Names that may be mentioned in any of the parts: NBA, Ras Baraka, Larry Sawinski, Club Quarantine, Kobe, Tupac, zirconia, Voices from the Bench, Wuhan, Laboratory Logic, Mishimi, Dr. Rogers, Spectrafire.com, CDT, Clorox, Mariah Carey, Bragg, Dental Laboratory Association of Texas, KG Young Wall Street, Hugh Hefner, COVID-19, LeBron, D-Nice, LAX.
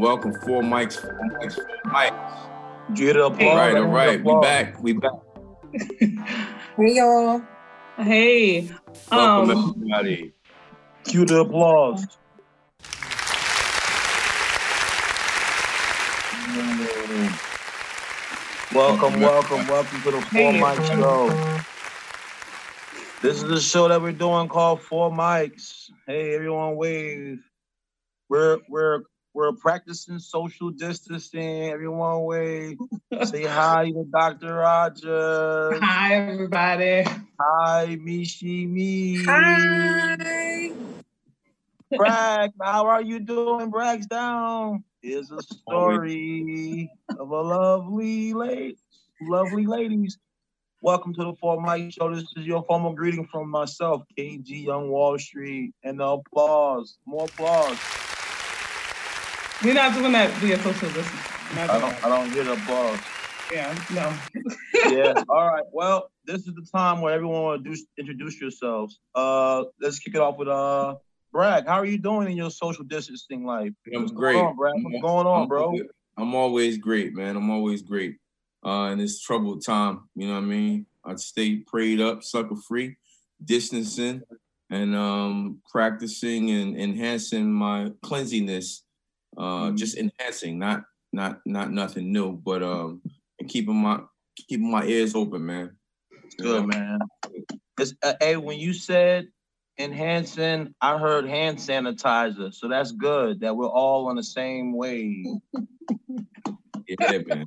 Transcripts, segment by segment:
Welcome, four mics. Get up, all right. We back. Hey, y'all. Hey. Welcome, everybody. Cue the applause. Welcome to the Four Mics show. This is the show that we're doing called Four Mics. Hey, everyone, wave. We're practicing social distancing. Everyone wave. Say hi to Dr. Rogers. Hi, everybody. Hi, Mishimi. Hi. Bragg, how are you doing? Bragg's down. Here's a story of a lovely ladies. Welcome to the Four Mic Show. This is your formal greeting from myself, KG Young Wall Street. And the applause. More applause. We're not doing that via social distancing. I don't hear the balls. Yeah, no. Yeah. All right. Well, this is the time where everyone want to introduce yourselves. Let's kick it off with Bragg. How are you doing in your social distancing life? What's great. Going on, Bragg? What's going on, bro? I'm always great, man. I'm always great. In this troubled time, you know what I mean? I stay prayed up, sucker free, distancing, and practicing and enhancing my cleanliness. Just enhancing, not nothing new, but and keeping my ears open, man. Good, man. Hey, when you said enhancing, I heard hand sanitizer, so that's good that we're all on the same wave. Yeah, man.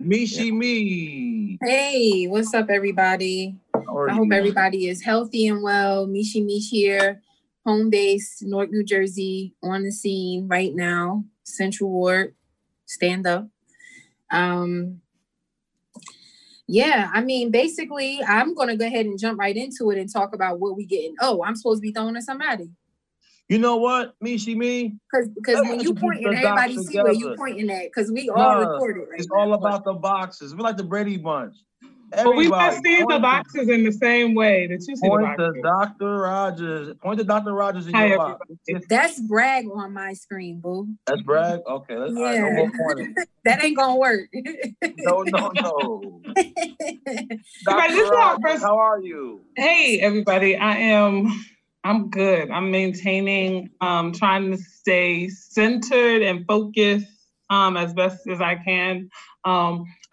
Mishimi. Hey, what's up, everybody? I hope everybody is healthy and well. Mishimi's here. Home base, Newark, New Jersey, on the scene right now. Central Ward, stand up. Yeah, I mean, basically, I'm going to go ahead and jump right into it and talk about what we getting. Oh, I'm supposed to be throwing at somebody. You know what, Mishimi? Because when you pointing, everybody see where you pointing at. Because we all recorded. Right, it's now. All about the boxes. We're like the Brady Bunch. Everybody, but we've seen the boxes in the same way that you see the boxes. Point to Dr. Rogers. Point to Dr. Rogers in your box. That's Bragg on my screen, boo. That's Bragg? Okay. That's, yeah. All right, no more pointing. That ain't going to work. No. Dr. Rogers, how are you? Hey, everybody. I'm good. I'm maintaining, trying to stay centered and focused as best as I can.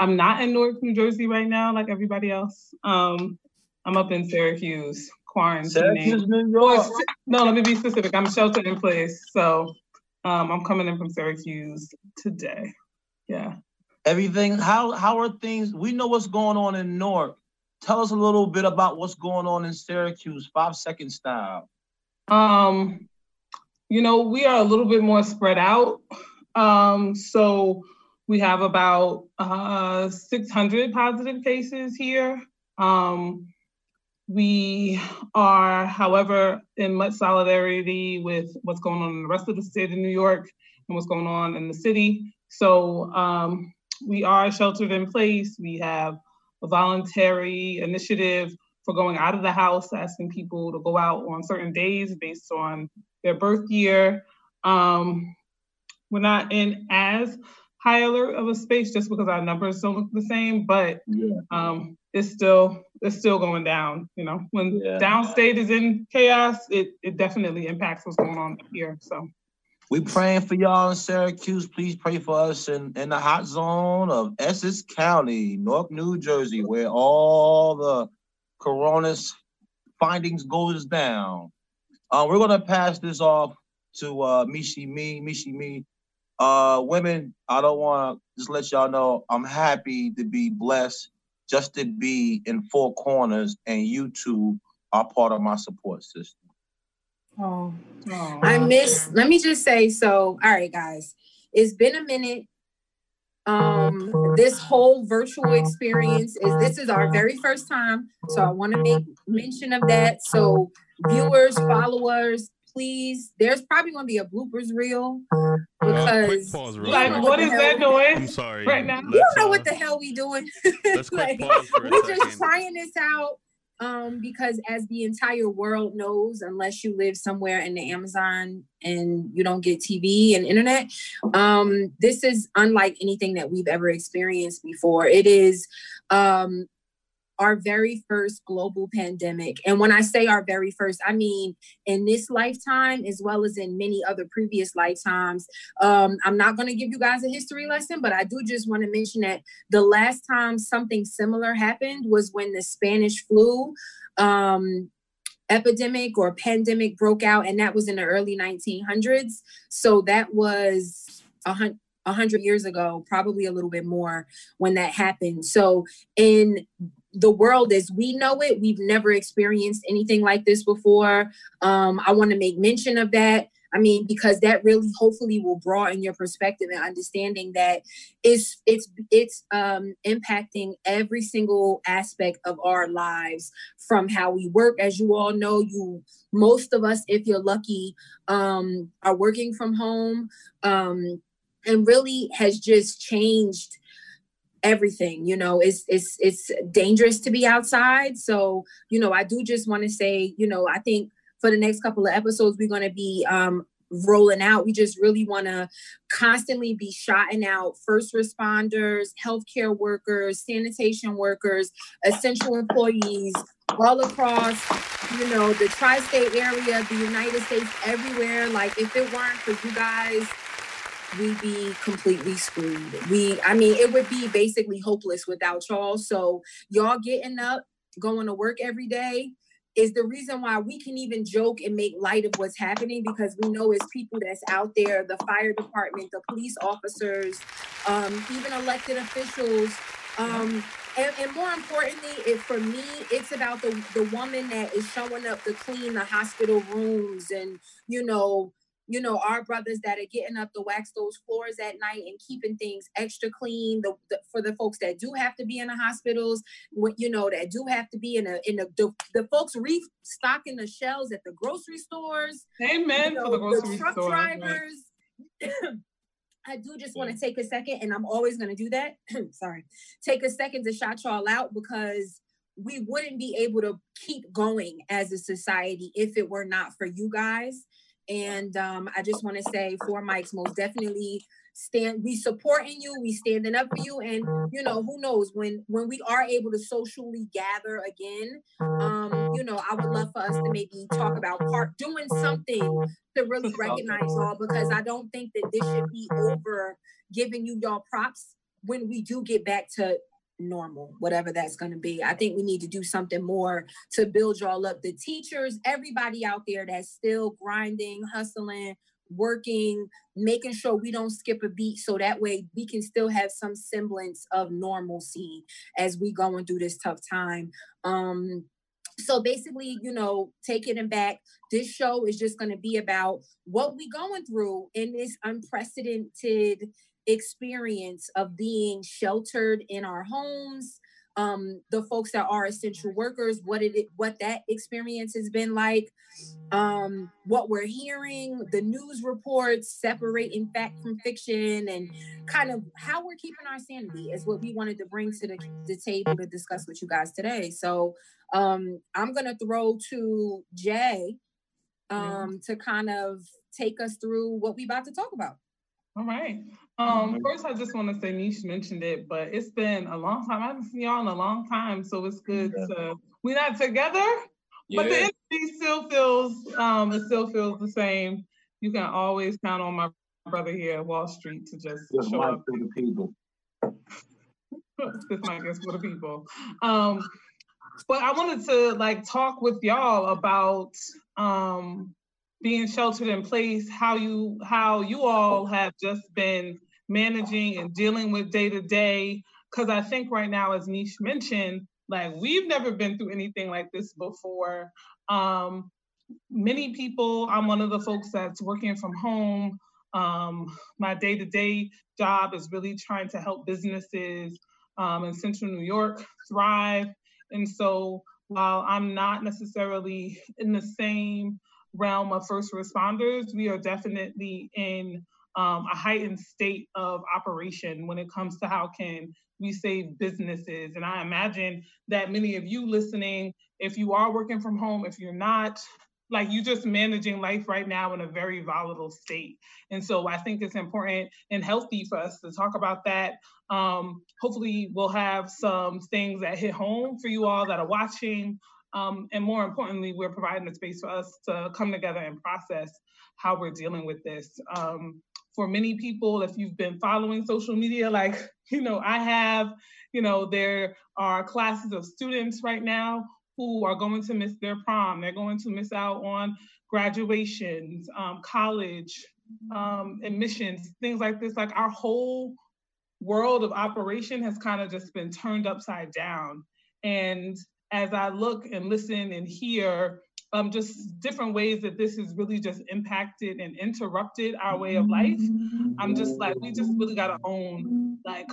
I'm not in Newark, New Jersey right now, like everybody else. I'm up in Syracuse, quarantining. Syracuse, New York. No, let me be specific. I'm sheltered in place, so I'm coming in from Syracuse today. Yeah. Everything. How are things? We know what's going on in Newark. Tell us a little bit about what's going on in Syracuse, 5 second style. You know, we are a little bit more spread out, so. We have about 600 positive cases here. We are, however, in much solidarity with what's going on in the rest of the state of New York and what's going on in the city. So we are sheltered in place. We have a voluntary initiative for going out of the house, asking people to go out on certain days based on their birth year. We're not in as high alert of a space just because our numbers don't look the same, but yeah. It's still going down. You know, when downstate is in chaos, it definitely impacts what's going on here. So we praying for y'all in Syracuse. Please pray for us in the hot zone of Essex County, Newark, New Jersey, where all the Corona's findings goes down. We're going to pass this off to Mishimi. Mishimi, women, I don't want to just let y'all know I'm happy to be blessed just to be in Four Corners, and you two are part of my support system. Oh, oh. Let me just say, so, all right, guys, it's been a minute. This whole virtual experience this is our very first time. So I want to make mention of that. So viewers, followers, please, there's probably going to be a bloopers reel because like, what is that doing? I'm sorry. Right now. You don't know what the hell we doing. Let's like, we're just trying this out. Because as the entire world knows, unless you live somewhere in the Amazon and you don't get TV and internet, this is unlike anything that we've ever experienced before. It is our very first global pandemic. And when I say our very first, I mean in this lifetime as well as in many other previous lifetimes. I'm not going to give you guys a history lesson, but I do just want to mention that the last time something similar happened was when the Spanish flu epidemic or pandemic broke out, and that was in the early 1900s. So that was 100 years ago, probably a little bit more when that happened. So in the world as we know it, we've never experienced anything like this before. I want to make mention of that. I mean, because that really hopefully will broaden your perspective and understanding that it's impacting every single aspect of our lives, from how we work. As you all know, most of us, if you're lucky, are working from home, and really has just changed everything. You know, it's dangerous to be outside. So, you know, I do just want to say, you know, I think for the next couple of episodes, we're going to be rolling out. We just really want to constantly be shouting out first responders, healthcare workers, sanitation workers, essential employees all across, you know, the tri-state area, the United States, everywhere. Like, if it weren't for you guys, we'd be completely screwed. It would be basically hopeless without y'all. So y'all getting up, going to work every day is the reason why we can even joke and make light of what's happening, because we know it's people that's out there, the fire department, the police officers, even elected officials. And more importantly, for me, it's about the woman that is showing up to clean the hospital rooms and, you know, our brothers that are getting up to wax those floors at night and keeping things extra clean for the folks that do have to be in the hospitals, you know, that do have to be the folks restocking the shelves at the grocery stores. Amen. You know, for the grocery store. The truck drivers. Right. I do just want to take a second, and I'm always going to do that. Sorry. Take a second to shout y'all out, because we wouldn't be able to keep going as a society if it were not for you guys. And I just want to say, Four Mics most definitely we supporting you, we standing up for you, and you know, who knows when we are able to socially gather again, you know, I would love for us to maybe talk about doing something to really recognize y'all, because I don't think that this should be over giving you y'all props when we do get back to normal, whatever that's going to be. I think we need to do something more to build y'all up. The teachers, everybody out there that's still grinding, hustling, working, making sure we don't skip a beat, so that way we can still have some semblance of normalcy as we going through this tough time. So basically, you know, take it and back. This show is just going to be about what we going through in this unprecedented experience of being sheltered in our homes, the folks that are essential workers, what that experience has been like, what we're hearing, the news reports, separating fact from fiction, and kind of how we're keeping our sanity is what we wanted to bring to the table to discuss with you guys today. So I'm going to throw to Jay to kind of take us through what we're about to talk about. All right. First, I just want to say Nish mentioned it, but it's been a long time. I haven't seen y'all in a long time, so it's good to, we're not together, but the energy still feels the same. You can always count on my brother here at Wall Street to just show up. This mic is for the people. But I wanted to like talk with y'all about being sheltered in place, how you all have just been managing and dealing with day to day. Because I think right now, as Niche mentioned, like we've never been through anything like this before. Many people, I'm one of the folks that's working from home. My day-to-day job is really trying to help businesses in Central New York thrive. And so while I'm not necessarily in the same realm of first responders, we are definitely in a heightened state of operation when it comes to how can we save businesses. And I imagine that many of you listening, if you are working from home, if you're not, like you're just managing life right now in a very volatile state. And so I think it's important and healthy for us to talk about that. Hopefully we'll have some things that hit home for you all that are watching. And more importantly, we're providing a space for us to come together and process how we're dealing with this. For many people, if you've been following social media, like, you know, I have, you know, there are classes of students right now who are going to miss their prom, they're going to miss out on graduations, college, admissions, things like this. Like our whole world of operation has kind of just been turned upside down. And as I look and listen and hear just different ways that this has really just impacted and interrupted our way of life, I'm just like, we just really gotta own like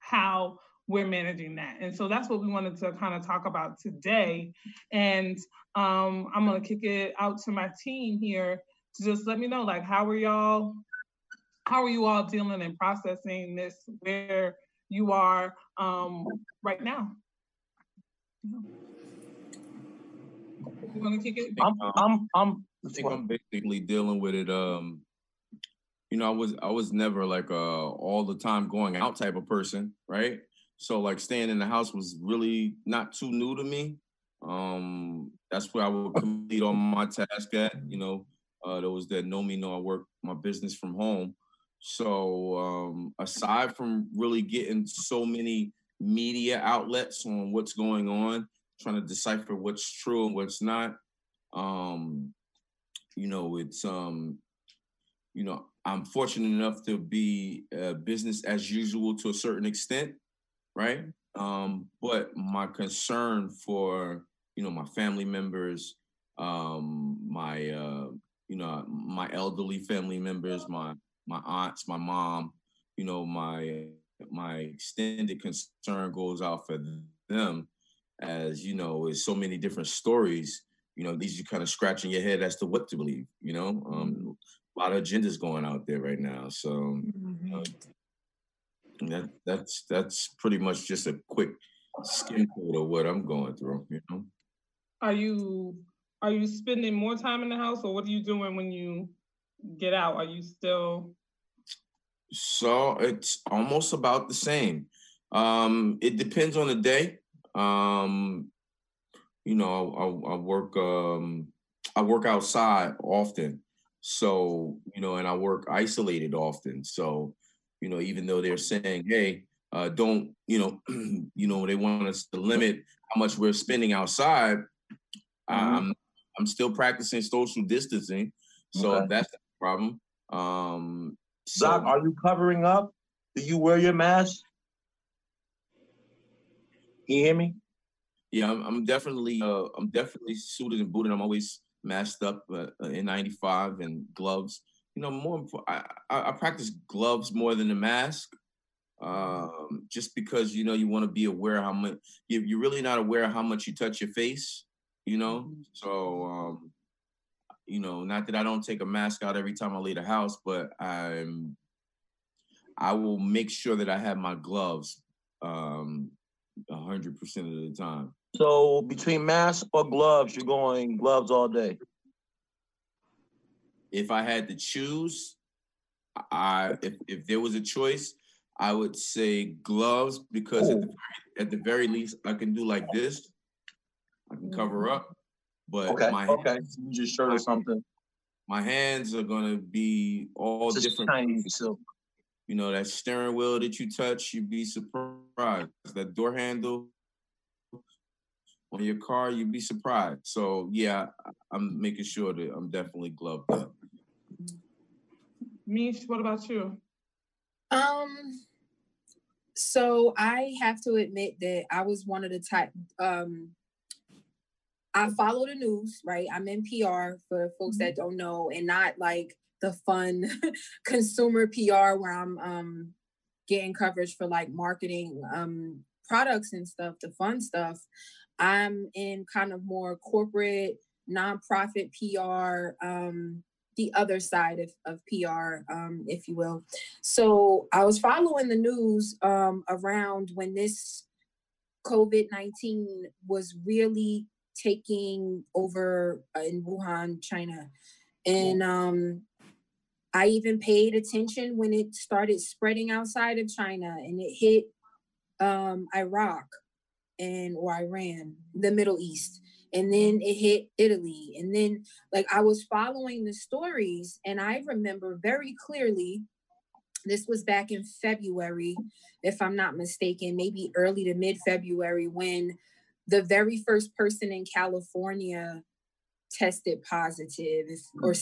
how we're managing that. And so that's what we wanted to kind of talk about today. And I'm gonna kick it out to my team here to just let me know, like, how are you all dealing and processing this, where you are right now? You wanna kick it? I think I'm basically dealing with it. You know, I was never like all the time going out type of person, right? So like staying in the house was really not too new to me. That's where I would complete all my tasks at, you know, those that know me know I work my business from home. So aside from really getting so many media outlets on what's going on, trying to decipher what's true and what's not, you know, it's, you know, I'm fortunate enough to be business as usual to a certain extent. Right. But my concern for, you know, my family members, my, you know, my elderly family members, my aunts, my mom, you know, my extended concern goes out for them, as, you know, it's so many different stories, you know, these are kind of scratching your head as to what to believe, you know, a lot of agendas going out there right now. So, that's pretty much just a quick skim coat of what I'm going through, you know. Are you spending more time in the house, or what are you doing when you get out? Are you still? So it's almost about the same. It depends on the day. You know, I work outside often, so you know, and I work isolated often, so. You know, even though they're saying, hey, don't, you know, you know, they want us to limit how much we're spending outside. I'm still practicing social distancing. So that's the problem. Doc, are you covering up? Do you wear your mask? Can you hear me? Yeah, I'm definitely suited and booted. I'm always masked up in N95 and gloves. You know, more I practice gloves more than the mask, just because, you know, you want to be aware how much you're really not aware how much you touch your face, you know. So, you know, not that I don't take a mask out every time I leave the house, but I will make sure that I have my gloves 100% of the time. So between masks or gloves, you're going gloves all day. If I had to choose, if there was a choice, I would say gloves, because at the very least, I can do like this. I can cover up, but just show something. My hands are gonna be all just different. Tiny, so. You know, that steering wheel that you touch, you'd be surprised. That door handle, on your car, you'd be surprised. So yeah, I'm making sure that I'm definitely gloved up. Mish, what about you? So I have to admit that I was one of the type, I follow the news, right? I'm in PR for folks that don't know, and not like the fun consumer PR where I'm getting coverage for like marketing products and stuff, the fun stuff. I'm in kind of more corporate, nonprofit PR, the other side of PR, if you will. So I was following the news around when this COVID-19 was really taking over in Wuhan, China. And I even paid attention when it started spreading outside of China and it hit Iraq or Iran, the Middle East. And then it hit Italy. And then like I was following the stories, and I remember very clearly, this was back in February, if I'm not mistaken, maybe early to mid-February, when the very first person in California tested positive or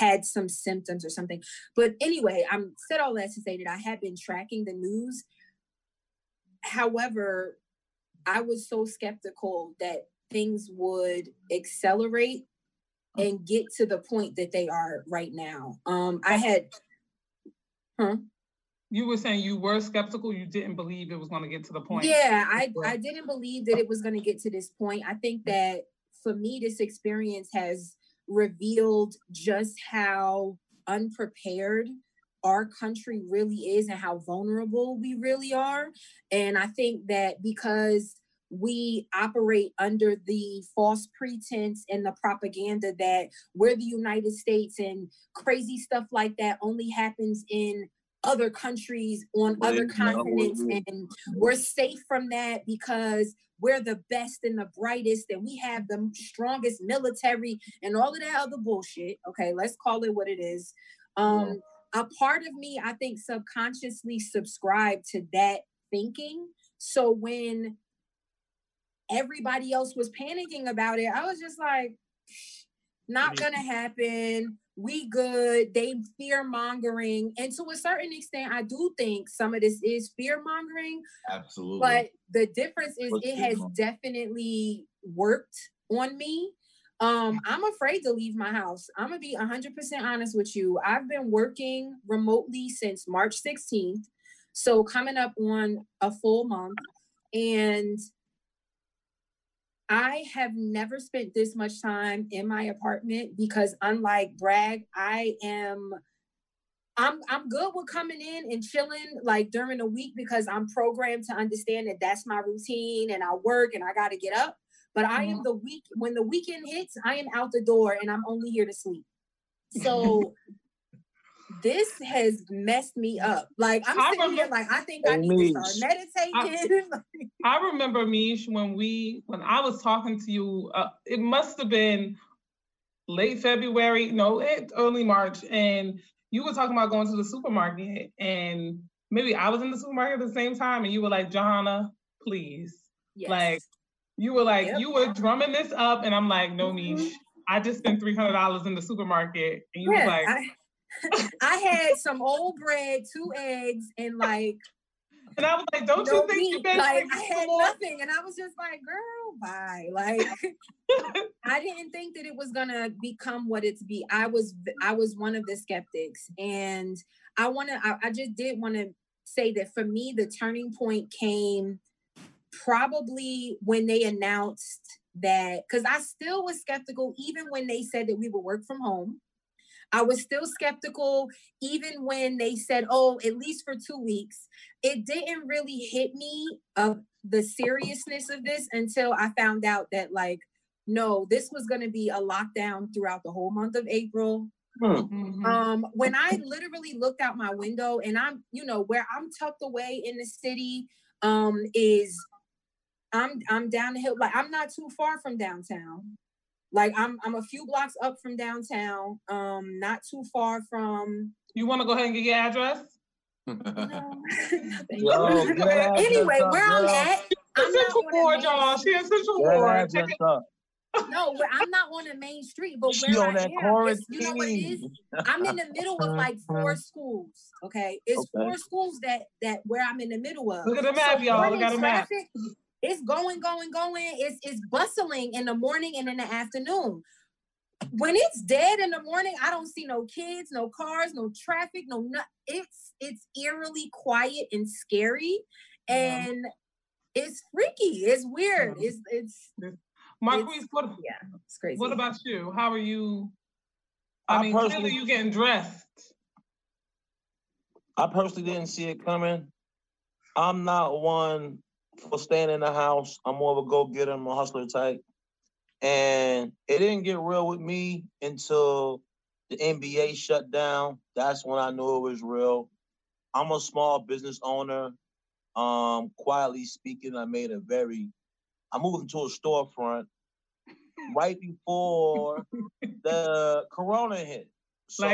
had some symptoms or something. But anyway, I said all that to say that I had been tracking the news. However, I was so skeptical that things would accelerate and get to the point that they are right now. You were saying you were skeptical. You didn't believe it was going to get to the point. Yeah, I didn't believe that it was going to get to this point. I think that for me, this experience has revealed just how unprepared our country really is and how vulnerable we really are. And I think that because we operate under the false pretense and the propaganda that we're the United States and crazy stuff like that only happens in other countries on other continents, and we're safe from that because we're the best and the brightest and we have the strongest military and all of that other bullshit. Okay, let's call it what it is. A part of me, I think, subconsciously subscribed to that thinking. So when everybody else was panicking about it, I was just like, not gonna happen. We good. They fear mongering. And to a certain extent, I do think some of this is fear mongering. Absolutely. But the difference is it has definitely worked on me. I'm afraid to leave my house. I'm going to be 100% honest with you. I've been working remotely since March 16th. So coming up on a full month. And I have never spent this much time in my apartment because, unlike Bragg, I'm good with coming in and chilling like during the week because I'm programmed to understand that that's my routine and I work and I got to get up. But I am when the weekend hits, I am out the door and I'm only here to sleep. So this has messed me up. Like I think I need to start meditating. I remember, Mish, when I was talking to you, it must have been late February, early March, and you were talking about going to the supermarket, and maybe I was in the supermarket at the same time, and you were like, "Johanna, please." Yes. You were drumming this up, and I'm like, "No, Mish, I just spent $300 in the supermarket," and you was like. I had some old bread, 2 eggs, and like. And I was like, "Don't you think you better?" Like I had nothing, and I was just like, "Girl, bye." Like I didn't think that it was gonna become what it's be. I was one of the skeptics, and I just did want to say that for me, the turning point came probably when they announced that, because I still was skeptical even when they said that we would work from home. I was still skeptical even when they said, "Oh, at least for 2 weeks." It didn't really hit me of the seriousness of this until I found out that, like, no, this was going to be a lockdown throughout the whole month of April. Mm-hmm. When I literally looked out my window, and I'm, where I'm tucked away in the city, I'm down the hill. Like, I'm not too far from downtown. Like I'm a few blocks up from downtown, not too far from. You want to go ahead and get your address? No. Anyway, where I'm at, Central Ward, y'all. She in Central Ward. No, I'm not on the main street, but where I am, you know what it is? I'm in the middle of like 4 schools, okay? It's okay. 4 schools that where I'm in the middle of. Look at the map, so y'all. Look at the map. It's going. It's bustling in the morning and in the afternoon. When it's dead in the morning, I don't see no kids, no cars, no traffic, no nothing. It's eerily quiet and scary, and it's freaky. It's weird. It's Marquise, it's crazy. What about you? How are you? I mean, when are you getting dressed? I personally didn't see it coming. I'm not one for staying in the house. I'm more of a go-getter, I'm a hustler type. And it didn't get real with me until the NBA shut down. That's when I knew it was real. I'm a small business owner. Quietly speaking, I moved into a storefront right before the Corona hit. So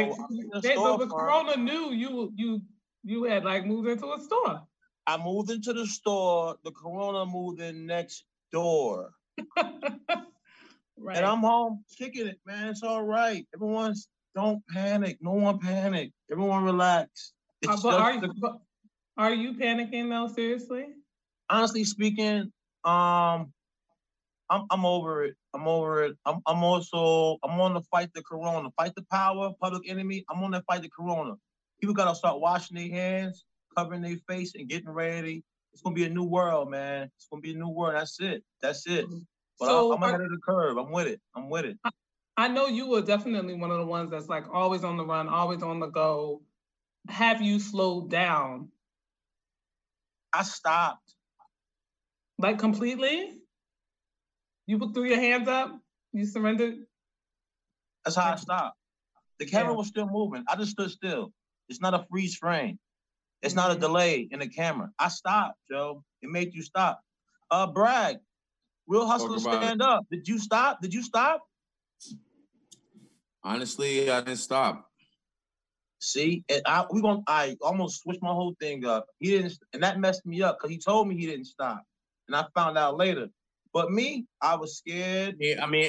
the Corona knew you had like moved into a store. I moved into the store. The Corona moved in next door. Right. And I'm home kicking it, man. It's all right. Don't panic. No one panic. Everyone relax. Are you panicking though? Seriously? Honestly speaking, I'm over it. I'm on the fight the Corona. Fight the power, public enemy. I'm on the fight the Corona. People gotta start washing their hands, covering their face, and getting ready. It's gonna be a new world, man. It's gonna be a new world. That's it. Mm-hmm. But so I'm ahead of the curve. I'm with it. I know you were definitely one of the ones that's like always on the run, always on the go. Have you slowed down? I stopped. Like completely? You threw your hands up? You surrendered? That's how I stopped. The camera was still moving. I just stood still. It's not a freeze frame. It's not a delay in the camera. I stopped, Joe. It made you stop. Bragg. Real hustlers, stand up. Did you stop? Honestly, I didn't stop. See, and I almost switched my whole thing up. He didn't, and that messed me up because he told me he didn't stop, and I found out later. But me, I was scared. Yeah, I mean,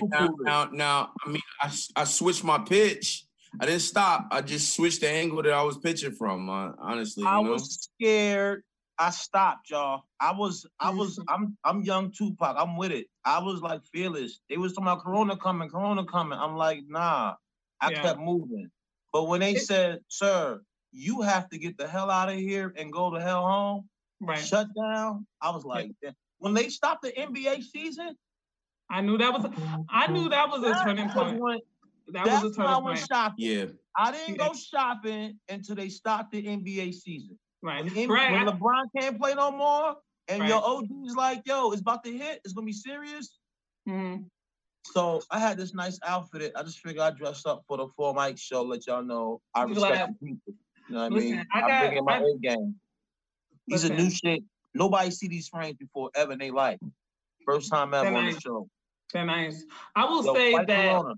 I switched my pitch. I didn't stop. I just switched the angle that I was pitching from. Honestly, I was scared. I stopped, y'all. I'm young Tupac. I'm with it. I was like fearless. They was talking about Corona coming. I'm like, nah. I kept moving. But when they said, sir, you have to get the hell out of here and go to hell home, shut down, I was like, when they stopped the NBA season, I knew that was a turning point. That's when I went shopping. Yeah. I didn't go shopping until they stopped the NBA season. Right. When LeBron can't play no more, and your OG's like, yo, it's about to hit. It's going to be serious. Mm-hmm. So I had this nice outfit. I just figured I'd dress up for the 4 mic show, let y'all know I respect the people. You know what I mean? I'm bringing my A game. These are new shit. Nobody see these frames before ever in their life. First time ever on the show. They're nice. I will say that.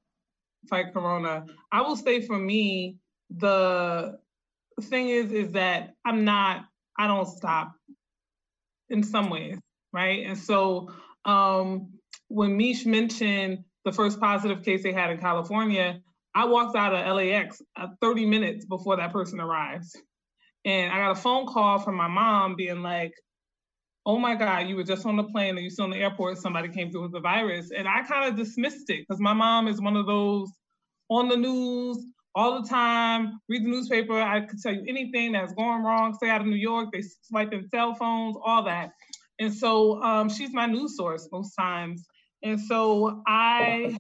Fight Corona. I will say for me, the thing is that I don't stop in some ways, right? And so when Mish mentioned the first positive case they had in California, I walked out of LAX 30 minutes before that person arrives. And I got a phone call from my mom being like, oh my God, you were just on the plane and you're still in the airport, somebody came through with the virus. And I kind of dismissed it because my mom is one of those on the news, all the time, read the newspaper. I could tell you anything that's going wrong. Stay out of New York. They swipe in cell phones, all that. And so she's my news source most times. And so I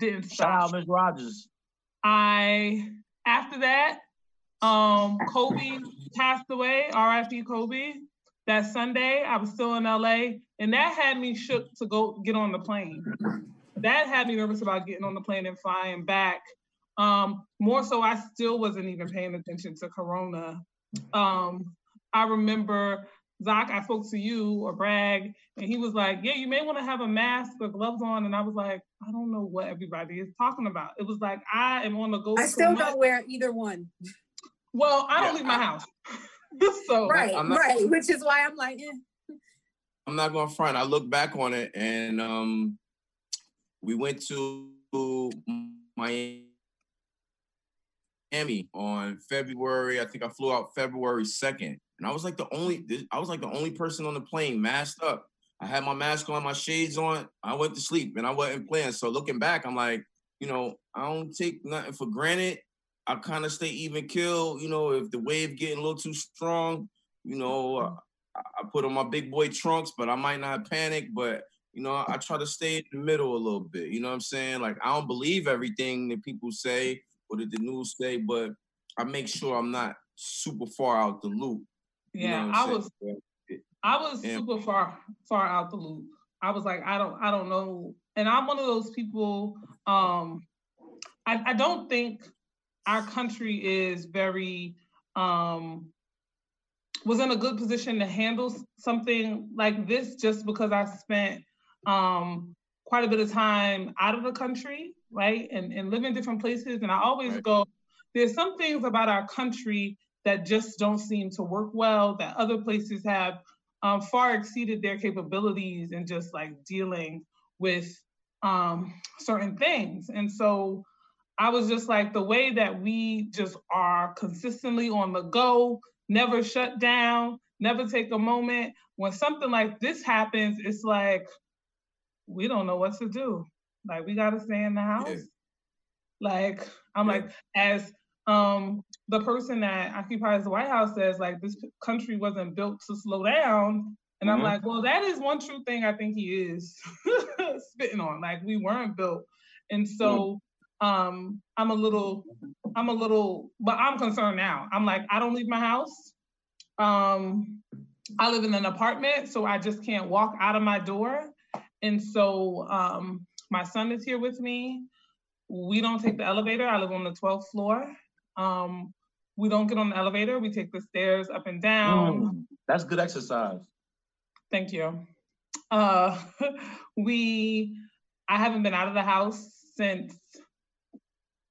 didn't stop. Shout out, Ms. Rogers. After that, Kobe passed away, RIP Kobe. That Sunday, I was still in LA. And that had me shook to go get on the plane. That had me nervous about getting on the plane and flying back. More so, I still wasn't even paying attention to Corona. I remember, Zach, I spoke to you or Bragg, and he was like, yeah, you may want to have a mask or gloves on. And I was like, I don't know what everybody is talking about. It was like, I am on the go. I still don't wear either one. Well, I don't leave my house. So, which is why I'm like, I'm not gonna front. I look back on it, and we went to Miami on February. I think I flew out February 2nd, and I was like the only person on the plane masked up. I had my mask on, my shades on. I went to sleep, and I wasn't playing. So looking back, I'm like, you know, I don't take nothing for granted. I kind of stay even keel. You know, if the wave getting a little too strong, you know, I put on my big boy trunks, but I might not panic. But, you know, I try to stay in the middle a little bit. You know what I'm saying? Like, I don't believe everything that people say or that the news say, but I make sure I'm not super far out the loop. Yeah, you know I was super far out the loop. I was like, I don't know. And I'm one of those people, I don't think our country is very, was in a good position to handle something like this, just because I spent quite a bit of time out of the country, right? And live in different places. And I always go, there's some things about our country that just don't seem to work well, that other places have far exceeded their capabilities in just like dealing with certain things. And so I was just like, the way that we just are consistently on the go, never shut down, never take a moment. When something like this happens, it's like, we don't know what to do. Like, we gotta stay in the house. Yeah. Like, I'm like, as the person that occupies the White House says, like, this country wasn't built to slow down. And I'm like, well, that is one true thing I think he is spitting on. Like, we weren't built. And so but I'm concerned now. I'm like, I don't leave my house. I live in an apartment, so I just can't walk out of my door. And so my son is here with me. We don't take the elevator. I live on the 12th floor. We don't get on the elevator. We take the stairs up and down. That's good exercise. Thank you. I haven't been out of the house since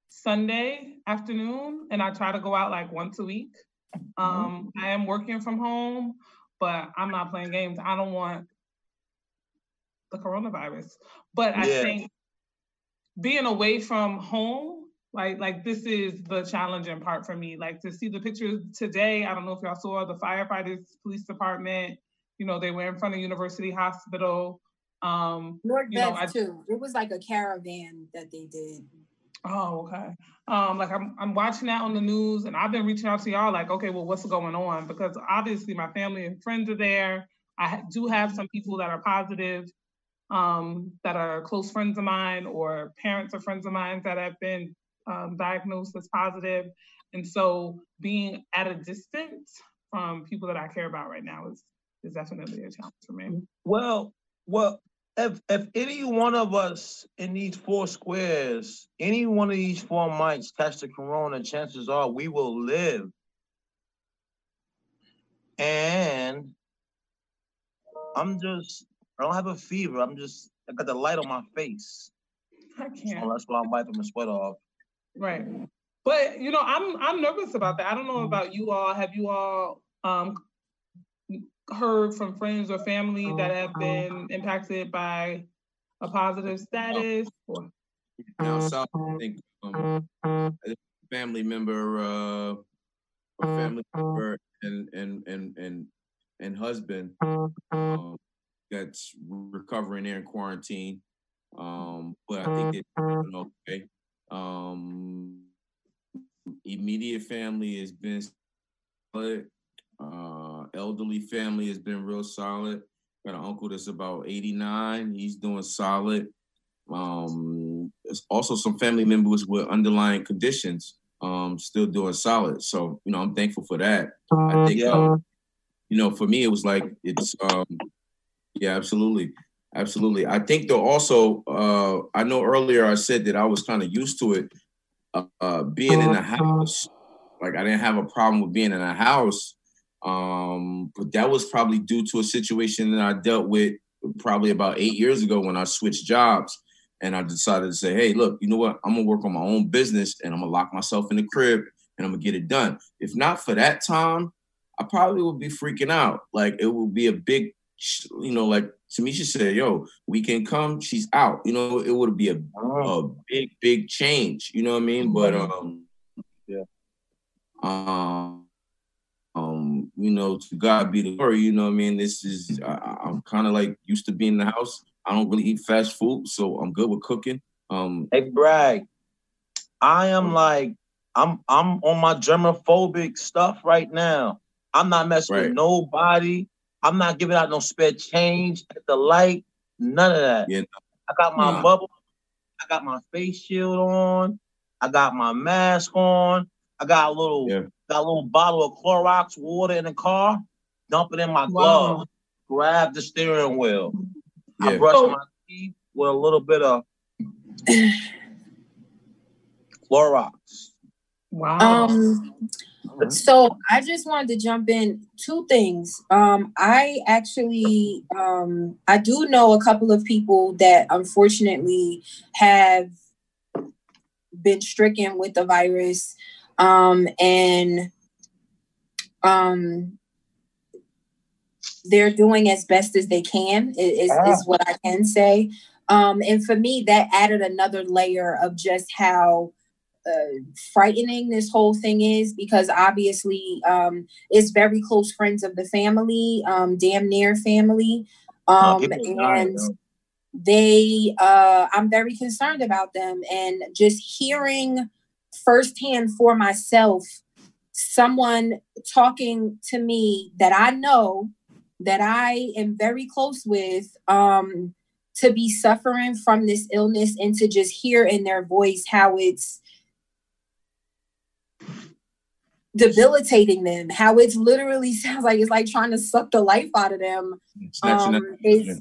Sunday afternoon, and I try to go out like once a week. I am working from home, but I'm not playing games. I don't want the coronavirus. But I think being away from home, like this is the challenging part for me. Like, to see the pictures today, I don't know if y'all saw the firefighters, police department, you know, they were in front of University Hospital. It was like a caravan that they did. Oh, okay. Like, I'm watching that on the news, and I've been reaching out to y'all like, okay, well, what's going on? Because obviously my family and friends are there. I do have some people that are positive, that are close friends of mine or parents or friends of mine that have been diagnosed as positive. And so being at a distance from people that I care about right now is definitely a challenge for me. Well, if any one of us in these four squares, any one of these four mics catch the corona, chances are we will live. And I don't have a fever. I got the light on my face. I can't. So that's why I'm wiping my sweat off. Right. But, you know, I'm nervous about that. I don't know about you all. Have you all heard from friends or family that have been impacted by a positive status? Down south, I think a family member and husband that's recovering there in quarantine. But I think it's doing okay. Immediate family has been split. Elderly family has been real solid. Got an uncle that's about 89. He's doing solid. There's also some family members with underlying conditions still doing solid. So, you know, I'm thankful for that. I think, you know, for me, it was like, it's, absolutely. I think though also, I know earlier I said that I was kind of used to it, being in the house. Like, I didn't have a problem with being in a house. But that was probably due to a situation that I dealt with probably about 8 years ago when I switched jobs, and I decided to say, hey, look, you know what? I'm gonna work on my own business, and I'm gonna lock myself in the crib, and I'm gonna get it done. If not for that time, I probably would be freaking out. Like, it would be a big you know, like Tamisha said, yo, we can come, she's out. You know, it would be a big, big change. You know what I mean? But, yeah. You know, to God be the glory, you know what I mean? This is, I'm kind of like used to being in the house. I don't really eat fast food, so I'm good with cooking. Hey, Bragg, I am like, I'm on my germophobic stuff right now. I'm not messing with nobody. I'm not giving out no spare change at the light. None of that. Yeah. I got my bubble. I got my face shield on. I got my mask on. I got a little bottle of Clorox water in the car. Dump it in my glove. Grab the steering wheel. Yeah. I brush my teeth with a little bit of Clorox. Wow. So I just wanted to jump in two things. I actually, I do know a couple of people that unfortunately have been stricken with the virus. And they're doing as best as they can is what I can say. And for me, that added another layer of just how frightening this whole thing is, because obviously it's very close friends of the family, damn near family, and they I'm very concerned about them. And just hearing firsthand for myself someone talking to me that I know, that I am very close with, to be suffering from this illness, and to just hear in their voice how it's debilitating them, how it's literally sounds like it's like trying to suck the life out of them,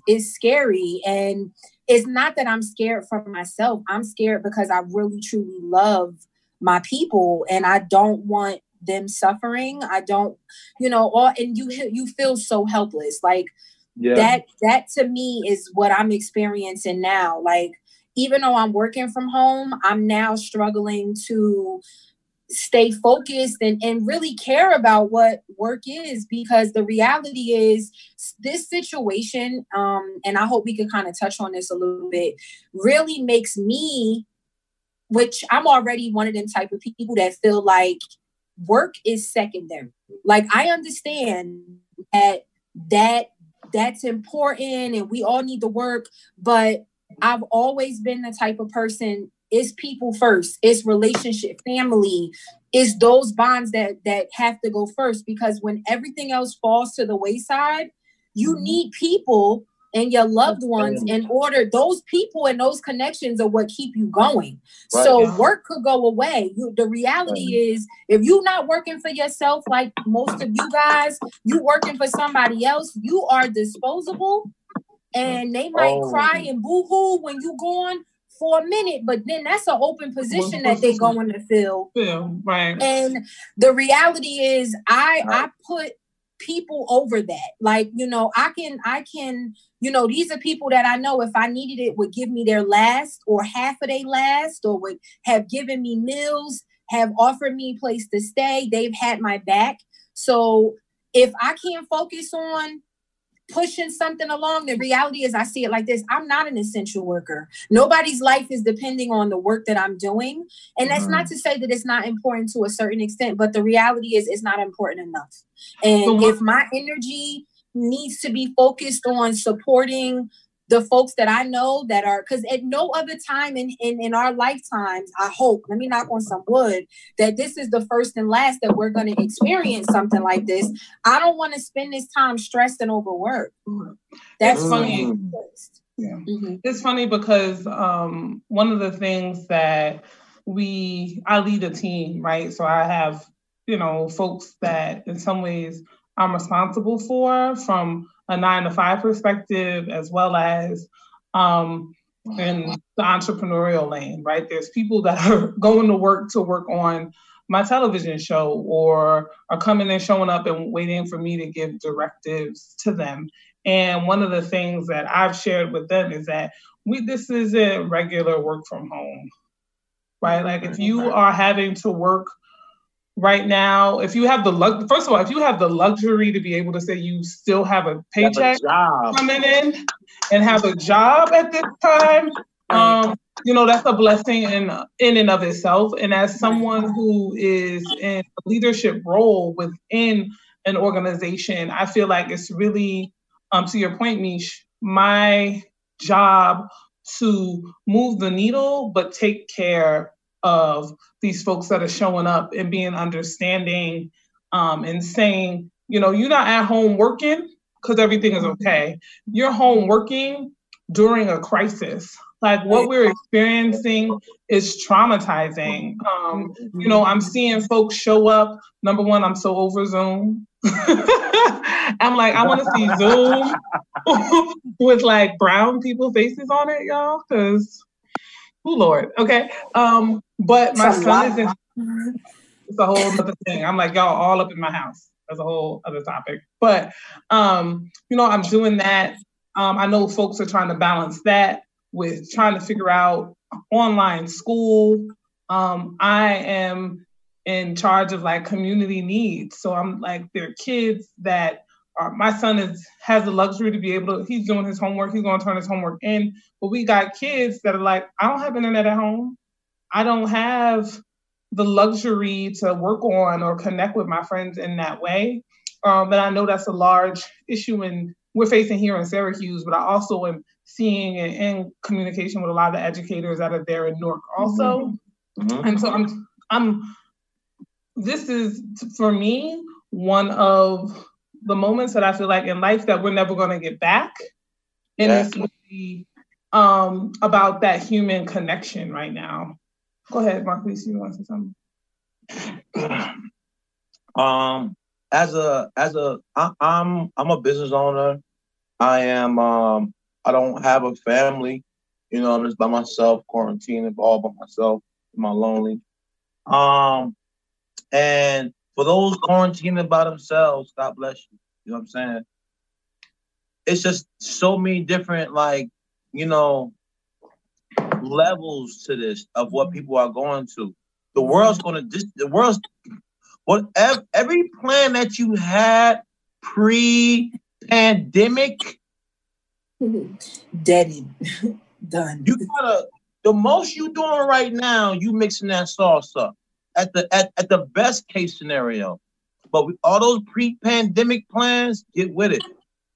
is scary. And it's not that I'm scared for myself. I'm scared because I really truly love my people, and I don't want them suffering. I don't, you know, and you feel so helpless. Like that to me is what I'm experiencing now. Like, even though I'm working from home, I'm now struggling to stay focused and really care about what work is, because the reality is this situation, and I hope we can kind of touch on this a little bit, really makes me, which I'm already one of them type of people that feel like work is secondary. Like, I understand that that's important and we all need to work, but I've always been the type of person, it's people first. It's relationship, family. It's those bonds that have to go first, because when everything else falls to the wayside, you need people and your loved ones in order. Those people and those connections are what keep you going. Right. So work could go away. The reality is, if you're not working for yourself, like most of you guys, you working for somebody else, you are disposable, and they might cry and boo-hoo when you gone for a minute, but then that's an open position that they're going to fill. Yeah, right. And the reality is, I put people over that. Like, you know, I can, you know, these are people that I know if I needed it would give me their last or half of their last, or would have given me meals, have offered me a place to stay. They've had my back. So if I can't focus on pushing something along, the reality is, I see it like this: I'm not an essential worker. Nobody's life is depending on the work that I'm doing. And that's not to say that it's not important to a certain extent, but the reality is it's not important enough. And if my energy needs to be focused on supporting the folks that I know that are, because at no other time in our lifetimes, I hope, let me knock on some wood, that this is the first and last that we're going to experience something like this. I don't want to spend this time stressed and overworked. That's funny. Yeah. Mm-hmm. It's funny because one of the things that I lead a team, right? So I have, you know, folks that in some ways I'm responsible for, from a 9-to-5 perspective, as well as in the entrepreneurial lane, right? There's people that are going to work on my television show, or are coming and showing up and waiting for me to give directives to them. And one of the things that I've shared with them is that this isn't regular work from home, right? Like, if you are having to work right now, if you have the first of all, if you have the luxury to be able to say you still have a paycheck coming in and have a job at this time, you know, that's a blessing in and of itself. And as someone who is in a leadership role within an organization, I feel like it's really, to your point, Mish, my job to move the needle, but take care of these folks that are showing up and being understanding, and saying, you know, you're not at home working because everything is okay. You're home working during a crisis. Like, what we're experiencing is traumatizing. You know, I'm seeing folks show up. Number one, I'm so over Zoom. I'm like, I want to see Zoom with like brown people faces on it, y'all, because, oh Lord, okay. But my son is in, it's a whole other thing. I'm like, y'all all up in my house. That's a whole other topic. But, you know, I'm doing that. I know folks are trying to balance that with trying to figure out online school. I am in charge of like community needs. So I'm like, there are kids that are, my son has the luxury to be able to, he's doing his homework, he's gonna turn his homework in, but we got kids that are like, I don't have internet at home. I don't have the luxury to work on or connect with my friends in that way. But I know that's a large issue and we're facing here in Syracuse, but I also am seeing and in communication with a lot of the educators that are there in Newark also. Mm-hmm. And so this is, for me, one of the moments that I feel like in life that we're never going to get back. And it's really, about that human connection right now. Go ahead, Marquise, you want to say something? I'm a business owner. I am, I don't have a family, you know, I'm just by myself, quarantined, all by myself, am I lonely? And for those quarantining by themselves, God bless you. You know what I'm saying? It's just so many different, like, you know, levels to this of what people are going to. Every plan that you had pre-pandemic, done. You gotta, the most you doing right now, you mixing that sauce up at the best case scenario. But with all those pre-pandemic plans, get with it.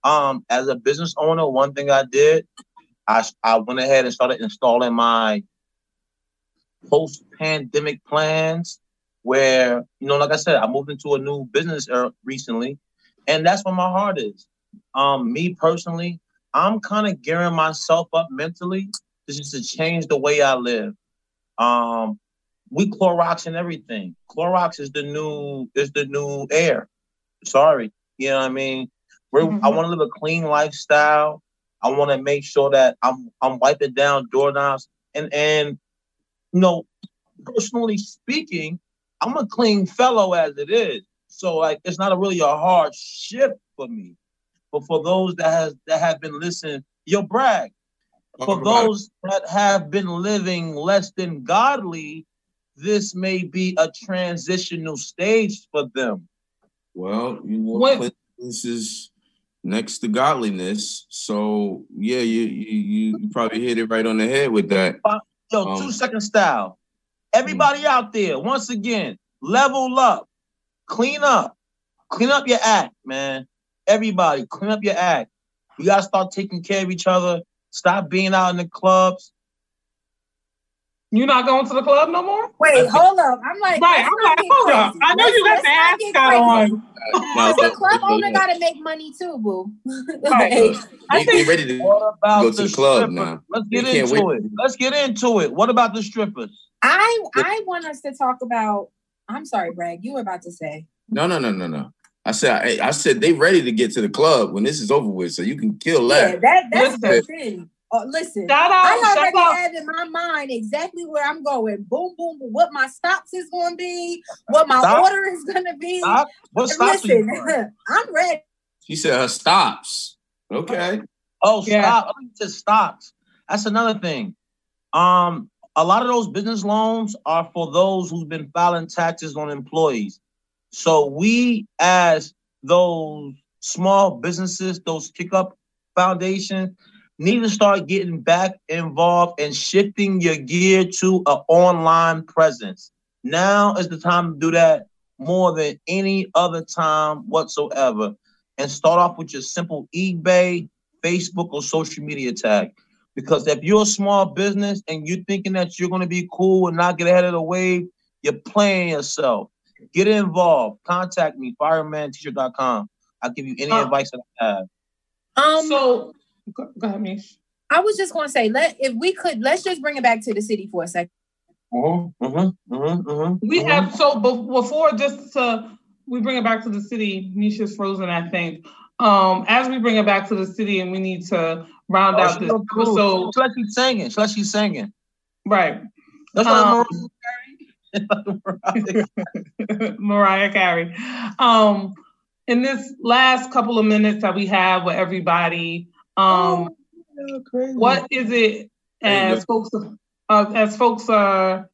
As a business owner, one thing I did, I went ahead and started installing my post-pandemic plans where, you know, like I said, I moved into a new business recently, and that's where my heart is. Me personally, I'm kind of gearing myself up mentally just to change the way I live. We Clorox and everything. Clorox is the new air. Sorry. You know what I mean? I want to live a clean lifestyle. I want to make sure that I'm wiping down doorknobs. And you know, personally speaking, I'm a clean fellow as it is. So like, it's not really a hard shift for me. But for those that have been listening, yo, Bragg, for those that have been living less than godly, this may be a transitional stage for them. Well, you know, this is next to godliness. So, yeah, you probably hit it right on the head with that. Yo, 2 second style. Everybody out there, once again, level up. Clean up your act, man. Everybody, clean up your act. You got to start taking care of each other. Stop being out in the clubs. You not going to the club no more? Wait, hold up. I'm like, right. Hold up. I know you got the ass got on. The club owner got to make money too, boo. Right. They ready to go to the club now. Let's get into it. What about the strippers? I want us to talk about, I'm sorry, Bragg, you were about to say. No. I said they ready to get to the club when this is over with, so you can kill that. Yeah, that's the thing. Listen, I already had in my mind exactly where I'm going. Boom, boom, boom. What my stops is going to be, what my order is going to be. Listen, I'm ready. She said her stops. Okay. Oh, yeah. Stop. I mean, just stops. That's another thing. A lot of those business loans are for those who've been filing taxes on employees. So we, as those small businesses, those kick-up foundations, need to start getting back involved and shifting your gear to an online presence. Now is the time to do that more than any other time whatsoever. And start off with your simple eBay, Facebook, or social media tag. Because if you're a small business and you're thinking that you're going to be cool and not get ahead of the wave, you're playing yourself. Get involved. Contact me, firemanteacher.com. I'll give you any advice that I have. Go ahead, Mish. I was just going to say, let's just bring it back to the city for a second. We bring it back to the city. Misha's frozen, I think. As we bring it back to the city, and we need to round out this episode. She's like she's singing. Right. That's like Mariah Carey. In this last couple of minutes that we have with everybody, what is it as folks are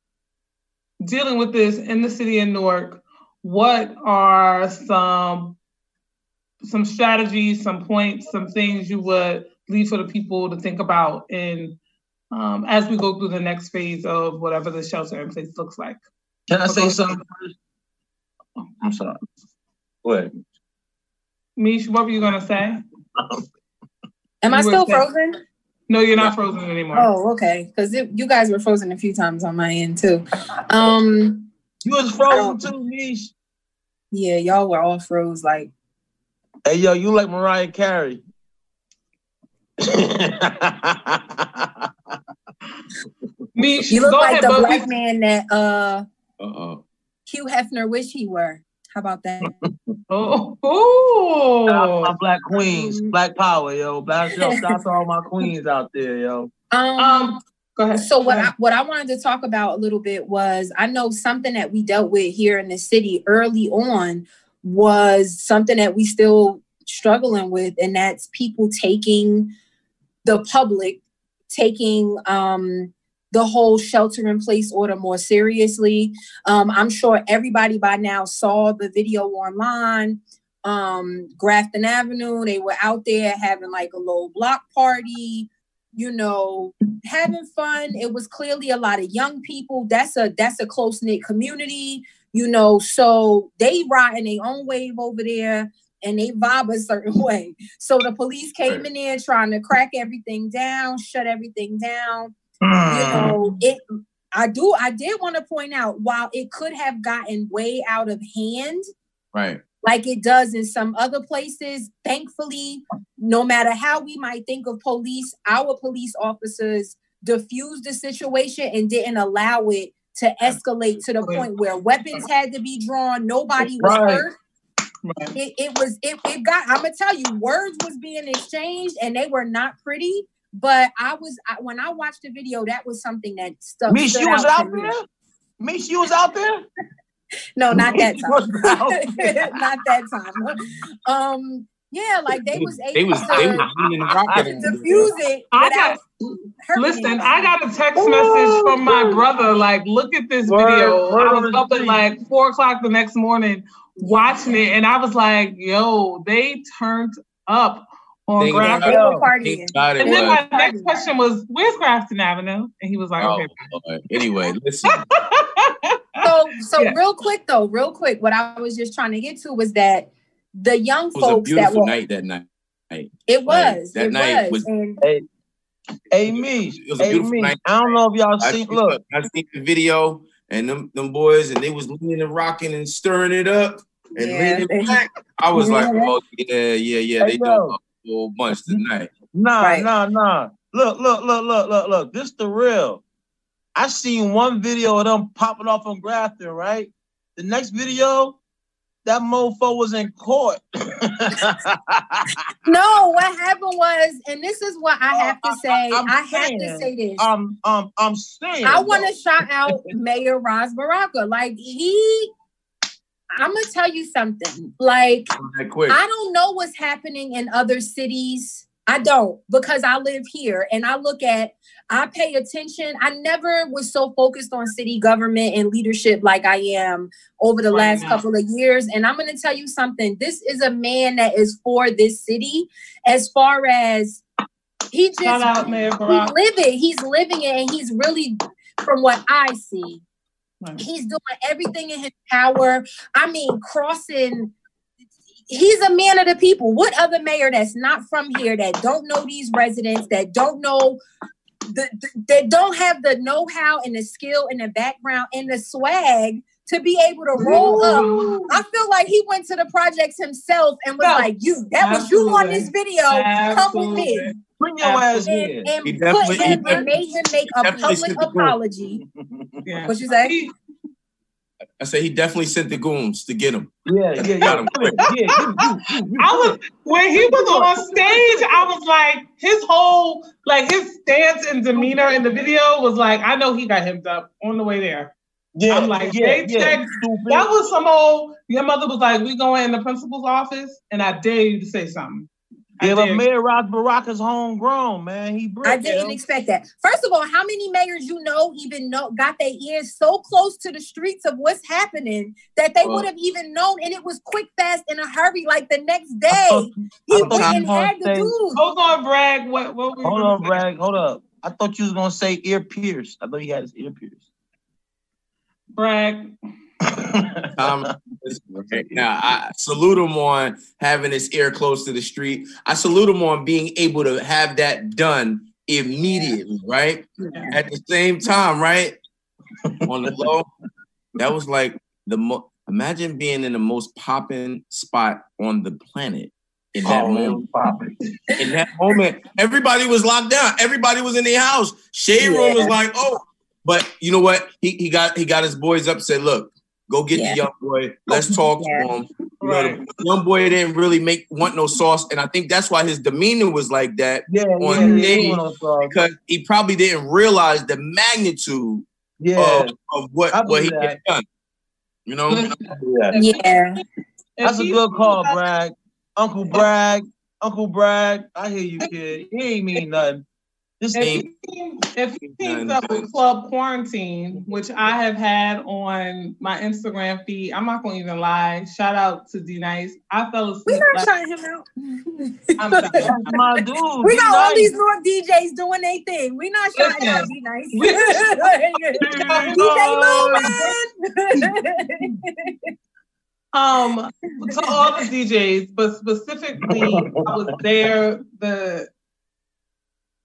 dealing with this in the city of Newark? What are some strategies, some points, some things you would leave for the people to think about in, as we go through the next phase of whatever the shelter in place looks like? Can I say something first? Oh, I'm sorry. Go ahead. Mish, what were you going to say? Am I still frozen? No, you're not frozen anymore. Oh, okay. Because you guys were frozen a few times on my end, too. You was frozen too, Mish. Yeah, y'all were all froze. Like, hey, yo, you like Mariah Carey? Mish, you look like the black man that Hugh Hefner wish he were. How about that? My black queens, black power, yo. Black shout out to all my queens out there, yo. Go ahead. So what I wanted to talk about a little bit was, I know something that we dealt with here in the city early on was something that we still struggling with, and that's people taking the whole shelter-in-place order more seriously. I'm sure everybody by now saw the video online, Grafton Avenue. They were out there having like a little block party, having fun. It was clearly a lot of young people. That's a close-knit community, so they riding their own wave over there and they vibe a certain way. So the police came in there trying to crack everything down, shut everything down. I did want to point out, while it could have gotten way out of hand, right, like it does in some other places, thankfully, no matter how we might think of police, our police officers diffused the situation and didn't allow it to escalate to the point where weapons had to be drawn. Nobody was hurt. Right. It got, I'm going to tell you, words was being exchanged and they were not pretty. But when I watched the video, that was something that stuck. Mish, you was out there? Mish, you was out there? No, not that time. Not that time. Yeah, like they was able to diffuse it. I got a text message from my brother, like, look at this video. I was up at like 4:00 the next morning watching it, and I was like, yo, they turned up. Then my next question was, where's Grafton Avenue? And he was like, okay. Anyway, listen. Real quick, what I was just trying to get to was that the young folks that were... It was a beautiful night. It was a beautiful night. I don't know if y'all seen... Look, I seen the video and them boys, and they was leaning and rocking and stirring it up. And I was like, oh, yeah, they do whole bunch tonight. Nah. Look. This the real. I seen one video of them popping off on Grafton, right? The next video, that mofo was in court. No, what happened was, and this is what I have to say. I have to say this. I'm saying. I want to shout out Mayor Ras Baraka. Like, he... I'm going to tell you something. Like, I don't know what's happening in other cities. I don't, because I live here and I look at, I pay attention. I never was so focused on city government and leadership like I am over the last couple of years. And I'm going to tell you something. This is a man that is for this city as far as he just, he's living it, and he's really, from what I see, he's doing everything in his power. I mean, crossing. He's a man of the people. What other mayor that's not from here, that don't know these residents, that don't know, that don't have the know-how and the skill and the background and the swag to be able to roll up? I feel like he went to the projects himself and was like, "You, that was you on this video. Come with me. Bring your ass here." And put him and made him make a public apology. What you say? I said he definitely sent the goons to get him. Yeah. Got him. When he was on stage, I was like, his whole, like, his stance and demeanor in the video was like, I know he got hemmed up on the way there. Yeah, I'm like, that was some old, your mother was like, we going in the principal's office, and I dare you to say something. Yeah, but Mayor Ras Baraka is homegrown, man. He I didn't expect that. First of all, how many mayors you know even got their ears so close to the streets of what's happening that they would have even known? And it was quick, fast, in a hurry. Like the next day, he went and had the dude. Hold on, Bragg. What were you doing? Bragg. Hold up. I thought you was gonna say ear pierced. I thought he had his ear pierced. Bragg. Now I salute him on having his ear close to the street. I salute him on being able to have that done immediately, right? Yeah. At the same time, right? On the low, that was like the imagine being in the most popping spot on the planet in that moment. In that moment, everybody was locked down. Everybody was in their house. Shade Room was like, oh, but you know what? He got his boys up. Said, look. Go get the young boy. Let's talk to him. Right. The young boy didn't really want no sauce, and I think that's why his demeanor was like that on stage, because he probably didn't realize the magnitude of what he had done. You know? That's a good call, Bragg. Uncle Bragg. I hear you, kid. He ain't mean nothing. If he teams up with Club Quarantine, which I have had on my Instagram feed, I'm not going to even lie. Shout out to D-Nice. I fell asleep. We're not trying him out. My dude. We got all these North DJs doing their thing. We're not trying out D-Nice. DJ Loman. To all the DJs, but specifically, I was there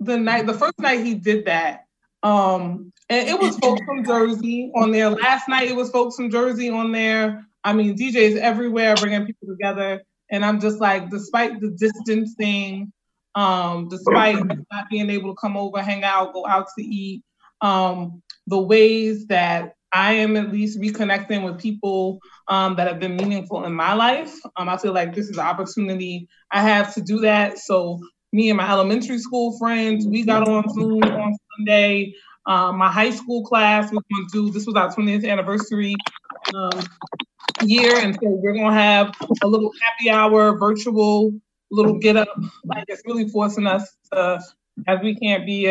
the first night he did that, and it was folks from Jersey on there. Last night it was folks from Jersey on there. I mean, DJs everywhere bringing people together, and I'm just like, despite the distancing, despite not being able to come over, hang out, go out to eat, the ways that I am at least reconnecting with people that have been meaningful in my life, I feel like this is an opportunity I have to do that. So me and my elementary school friends, we got on Zoom on Sunday. My high school class was going to do, this was our 20th anniversary year. And so we're going to have a little happy hour, virtual little get up. Like, it's really forcing us to, as we can't be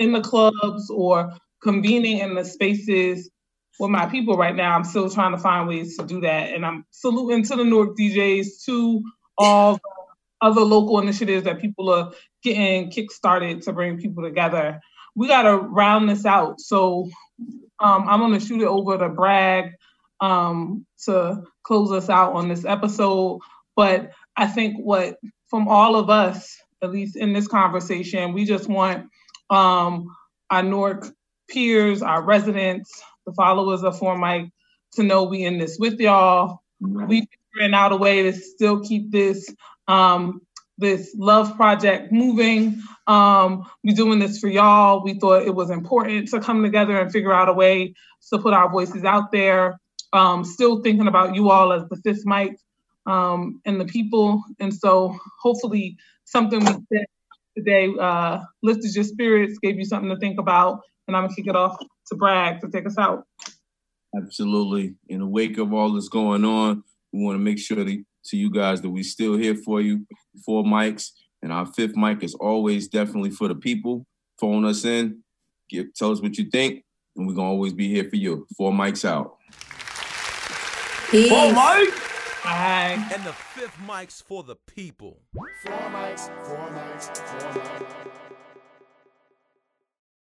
in the clubs or convening in the spaces with my people right now, I'm still trying to find ways to do that. And I'm saluting to the North DJs, to all other local initiatives that people are getting kickstarted to bring people together. We gotta round this out. So I'm gonna shoot it over to Bragg to close us out on this episode. But I think what, from all of us, at least in this conversation, we just want our Newark peers, our residents, the followers of Four Mike, to know we in this with y'all. We figuring out a way to still keep this this love project moving. We're doing this for y'all. We thought it was important to come together and figure out a way to put our voices out there. Still thinking about you all as the fifth mic and the people. And so hopefully something we said today lifted your spirits, gave you something to think about. And I'm gonna kick it off to Bragg to take us out. Absolutely. In the wake of all that's going on, we want to make sure that to you guys that we still here for you. Four mics. And our fifth mic is always definitely for the people. Phone us in, tell us what you think, and we're going to always be here for you. Four mics out. Peace. Four mics? Bye. And the fifth mic's for the people. Four mics, four mics, four mics.